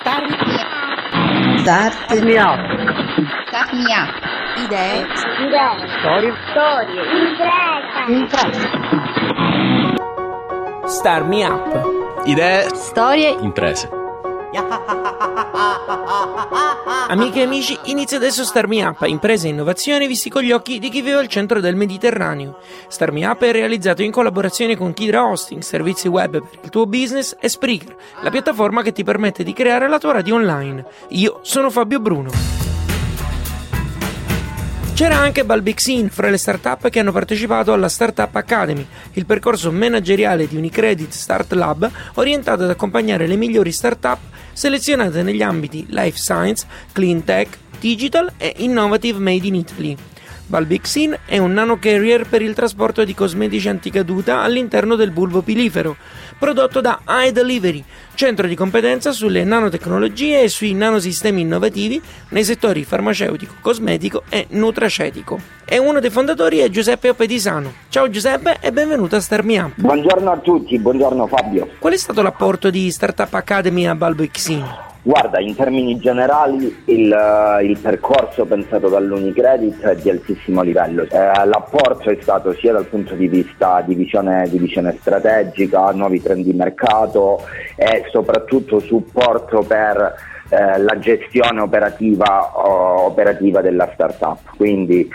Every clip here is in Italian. Start Me Up. Start Me Up. Start Me Up. Idee. Storie. Impresa. Start Me Up. Idee. Storie. Imprese. Amiche e amici, inizia adesso Start Me Up, imprese e innovazione visti con gli occhi di chi vive al centro del Mediterraneo. Start Me Up è realizzato in collaborazione con Kidra Hosting, servizi web per il tuo business, e Spreaker, la piattaforma che ti permette di creare la tua radio online. Io sono Fabio Bruno. C'era anche Bulbixin fra le startup che hanno partecipato alla Startup Academy, il percorso manageriale di UniCredit Start Lab orientato ad accompagnare le migliori startup selezionate negli ambiti Life Science, Clean Tech, Digital e Innovative Made in Italy. Bulbixin è un nano carrier per il trasporto di cosmetici anticaduta all'interno del bulbo pilifero, prodotto da Eye Delivery, centro di competenza sulle nanotecnologie e sui nanosistemi innovativi nei settori farmaceutico, cosmetico e nutraceutico. E uno dei fondatori è Giuseppe Oppedisano. Ciao Giuseppe e benvenuto a Start Me Up. Buongiorno a tutti, buongiorno Fabio. Qual è stato l'apporto di Startup Academy a Bulbixin? Guarda, in termini generali il percorso pensato dall'UniCredit è di altissimo livello. L'apporto è stato sia dal punto di vista di visione strategica, nuovi trend di mercato e soprattutto supporto per la gestione operativa della startup. Quindi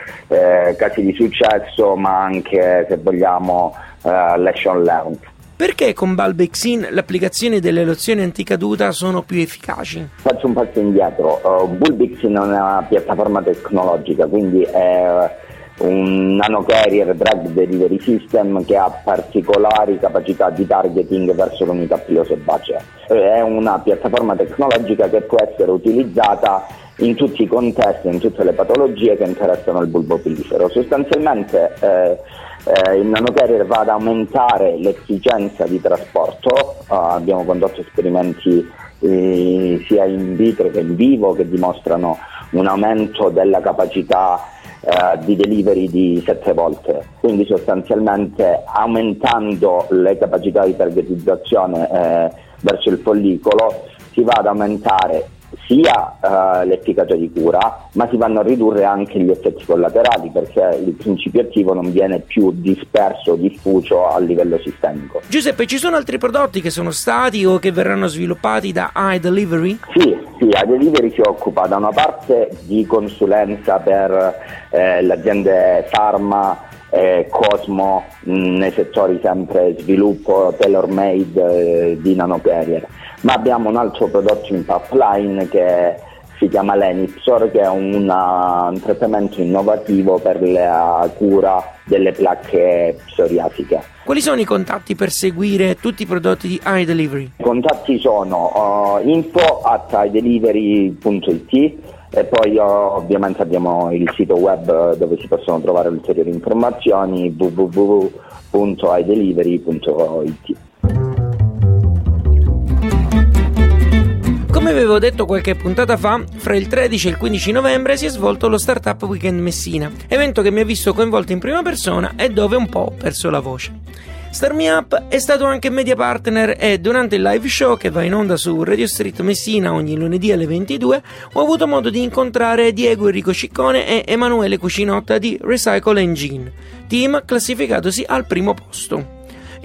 casi di successo, ma anche, se vogliamo, lesson learned. Perché con Bulbixin l'applicazione delle lozioni anticaduta sono più efficaci? Faccio un passo indietro. Bulbixin è una piattaforma tecnologica, quindi è un nano carrier drug delivery system che ha particolari capacità di targeting verso l'unità pilosebacea. È una piattaforma tecnologica che può essere utilizzata in tutti i contesti, in tutte le patologie che interessano il bulbo pilifero. Sostanzialmente il nanocarrier va ad aumentare l'efficienza di trasporto. Abbiamo condotto esperimenti sia in vitro che in vivo che dimostrano un aumento della capacità di delivery di 7 volte, quindi sostanzialmente aumentando le capacità di targetizzazione verso il follicolo si va ad aumentare sia l'efficacia di cura, ma si vanno a ridurre anche gli effetti collaterali, perché il principio attivo non viene più disperso o diffuso a livello sistemico. Giuseppe, ci sono altri prodotti che sono stati o che verranno sviluppati da Eye Delivery? Sì, Eye Delivery si occupa da una parte di consulenza per le aziende pharma, Cosmo, nei settori sempre sviluppo tailor made di nanocarrier, ma abbiamo un altro prodotto in pipeline che si chiama Lenipsor, che è un trattamento innovativo per la cura delle placche psoriasiche. Quali sono i contatti per seguire tutti i prodotti di Eye Delivery? I contatti sono info@eyedelivery.it. E poi ovviamente abbiamo il sito web dove si possono trovare ulteriori informazioni, www.eyedelivery.it. Come avevo detto qualche puntata fa, fra il 13 e il 15 novembre si è svolto lo Startup Weekend Messina, evento che mi ha visto coinvolto in prima persona e dove un po' ho perso la voce. Start Me Up è stato anche media partner e durante il live show che va in onda su Radio Street Messina ogni lunedì alle 22 ho avuto modo di incontrare Diego Enrico Ciccone e Emanuele Cucinotta di Recycle Engine, team classificatosi al primo posto.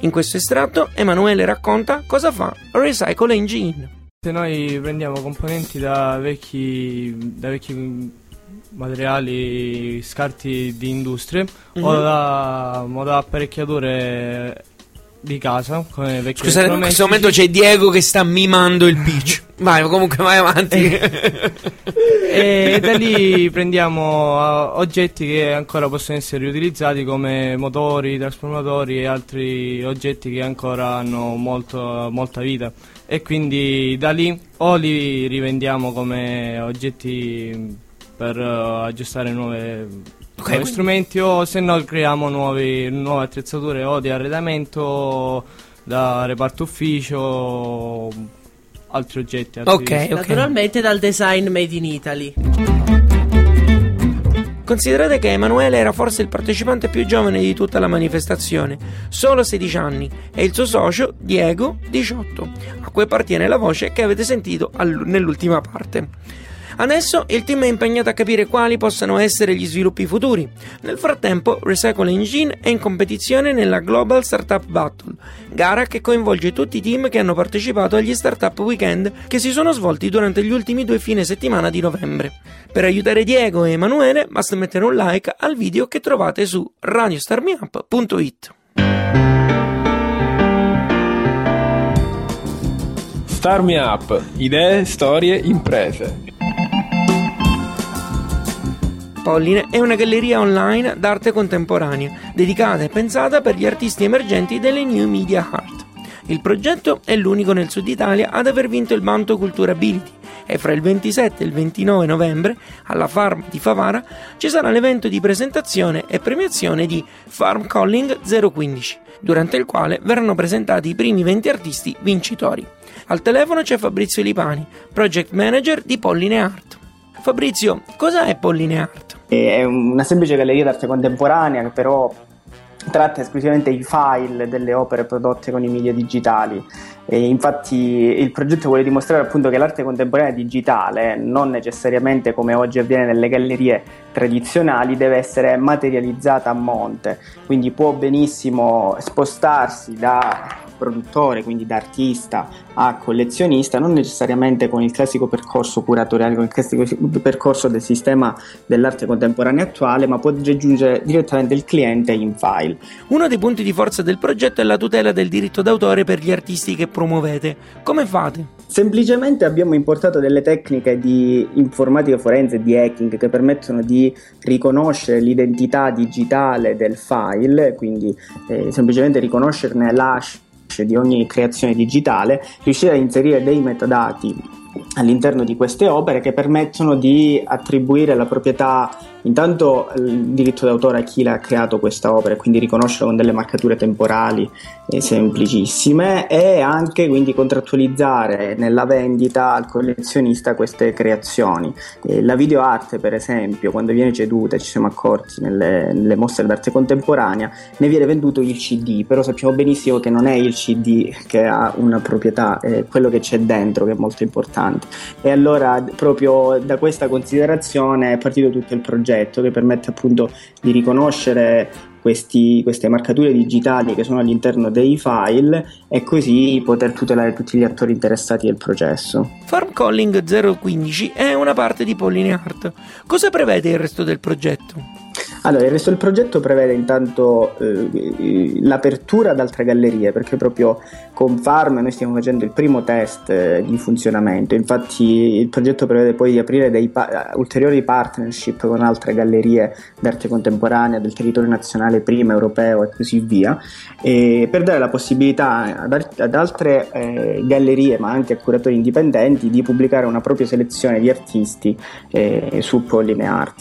In questo estratto Emanuele racconta cosa fa Recycle Engine. Noi prendiamo componenti da vecchi materiali, scarti di industrie, o da apparecchiature di casa come vecchi. Scusate, in questo momento c'è Diego che sta mimando il pitch. Vai avanti. E da lì prendiamo oggetti che ancora possono essere riutilizzati, come motori, trasformatori e altri oggetti che ancora hanno molta vita. e quindi da lì o li rivendiamo come oggetti per aggiustare nuovi strumenti, o se no creiamo nuove attrezzature o di arredamento, da reparto ufficio, altri oggetti. Ok. Naturalmente dal design made in Italy. Considerate che Emanuele era forse il partecipante più giovane di tutta la manifestazione, solo 16 anni, e il suo socio Diego 18, a cui appartiene la voce che avete sentito nell'ultima parte. Adesso il team è impegnato a capire quali possano essere gli sviluppi futuri. Nel frattempo Recycle Engine è in competizione nella Global Startup Battle, gara che coinvolge tutti i team che hanno partecipato agli Startup Weekend che si sono svolti durante gli ultimi 2 fine settimana di novembre. Per aiutare Diego e Emanuele basta mettere un like al video che trovate su radiostartmeup.it. Start Me Up, idee, storie, imprese. Polline è una galleria online d'arte contemporanea, dedicata e pensata per gli artisti emergenti delle New Media Art. Il progetto è l'unico nel Sud Italia ad aver vinto il bando Cultura Ability e fra il 27 e il 29 novembre alla Farm di Favara ci sarà l'evento di presentazione e premiazione di Farm Calling 015, durante il quale verranno presentati i primi 20 artisti vincitori. Al telefono c'è Fabrizio Lipani, Project Manager di Polline Art. Fabrizio, cosa è Polline Art? È una semplice galleria d'arte contemporanea che però tratta esclusivamente i file delle opere prodotte con i media digitali. E infatti il progetto vuole dimostrare appunto che l'arte contemporanea digitale, non necessariamente come oggi avviene nelle gallerie tradizionali, deve essere materializzata a monte, quindi può benissimo spostarsi da produttore, quindi da artista a collezionista, non necessariamente con il classico percorso curatoriale, con il classico percorso del sistema dell'arte contemporanea attuale, ma può raggiungere direttamente il cliente in file. Uno dei punti di forza del progetto è la tutela del diritto d'autore per gli artisti che promuovete. Come fate? Semplicemente abbiamo importato delle tecniche di informatica forense, di hacking, che permettono di riconoscere l'identità digitale del file, quindi semplicemente riconoscerne l'hash di ogni creazione digitale, riuscire a inserire dei metadati all'interno di queste opere che permettono di attribuire la proprietà, intanto il diritto d'autore a chi l'ha creato questa opera, quindi riconoscerla con delle marcature temporali semplicissime, e anche quindi contrattualizzare nella vendita al collezionista queste creazioni. La videoarte, per esempio, quando viene ceduta, ci siamo accorti nelle mostre d'arte contemporanea, ne viene venduto il CD, però sappiamo benissimo che non è il CD che ha una proprietà, è quello che c'è dentro che è molto importante. E allora proprio da questa considerazione è partito tutto il progetto, che permette appunto di riconoscere queste marcature digitali che sono all'interno dei file e così poter tutelare tutti gli attori interessati del processo. Farm Calling 015 è una parte di Polline Art. Cosa prevede il resto del progetto? Allora, il resto del progetto prevede intanto l'apertura ad altre gallerie, perché proprio con Farm noi stiamo facendo il primo test di funzionamento. Infatti il progetto prevede poi di aprire dei ulteriori partnership con altre gallerie d'arte contemporanea del territorio nazionale, prima europeo e così via, e per dare la possibilità ad altre gallerie, ma anche a curatori indipendenti, di pubblicare una propria selezione di artisti su Polline Art.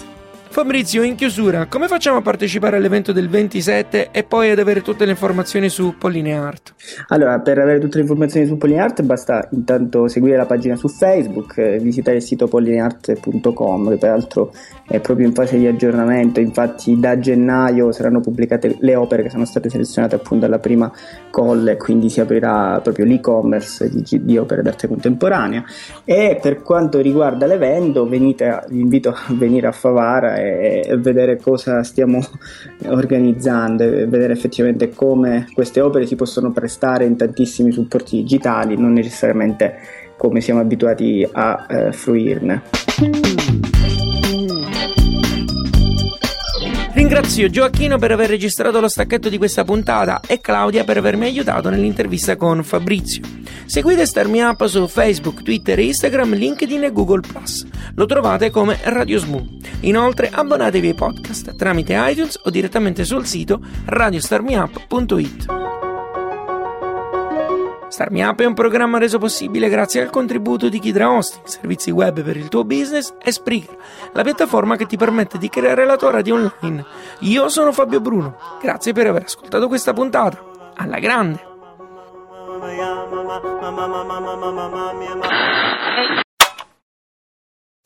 Fabrizio, in chiusura, come facciamo a partecipare all'evento del 27 e poi ad avere tutte le informazioni su Polline Art? Allora, per avere tutte le informazioni su Polline Art basta intanto seguire la pagina su Facebook, visitare il sito pollineart.com, che peraltro è proprio in fase di aggiornamento. Infatti da gennaio saranno pubblicate le opere che sono state selezionate appunto alla prima call, quindi si aprirà proprio l'e-commerce di opere d'arte contemporanea. E per quanto riguarda l'evento, vi invito a venire a Favara e vedere cosa stiamo organizzando e vedere effettivamente come queste opere si possono prestare in tantissimi supporti digitali, non necessariamente come siamo abituati a fruirne. Ringrazio Gioacchino per aver registrato lo stacchetto di questa puntata e Claudia per avermi aiutato nell'intervista con Fabrizio. Seguite Start Me Up su Facebook, Twitter, Instagram, LinkedIn e Google+. Lo trovate come Radio Smu. Inoltre abbonatevi ai podcast tramite iTunes o direttamente sul sito radiostartmeup.it. Start Me Up è un programma reso possibile grazie al contributo di Kidra Hosting, servizi web per il tuo business, e Spreaker, la piattaforma che ti permette di creare la tua radio online. Io sono Fabio Bruno, grazie per aver ascoltato questa puntata. Alla grande!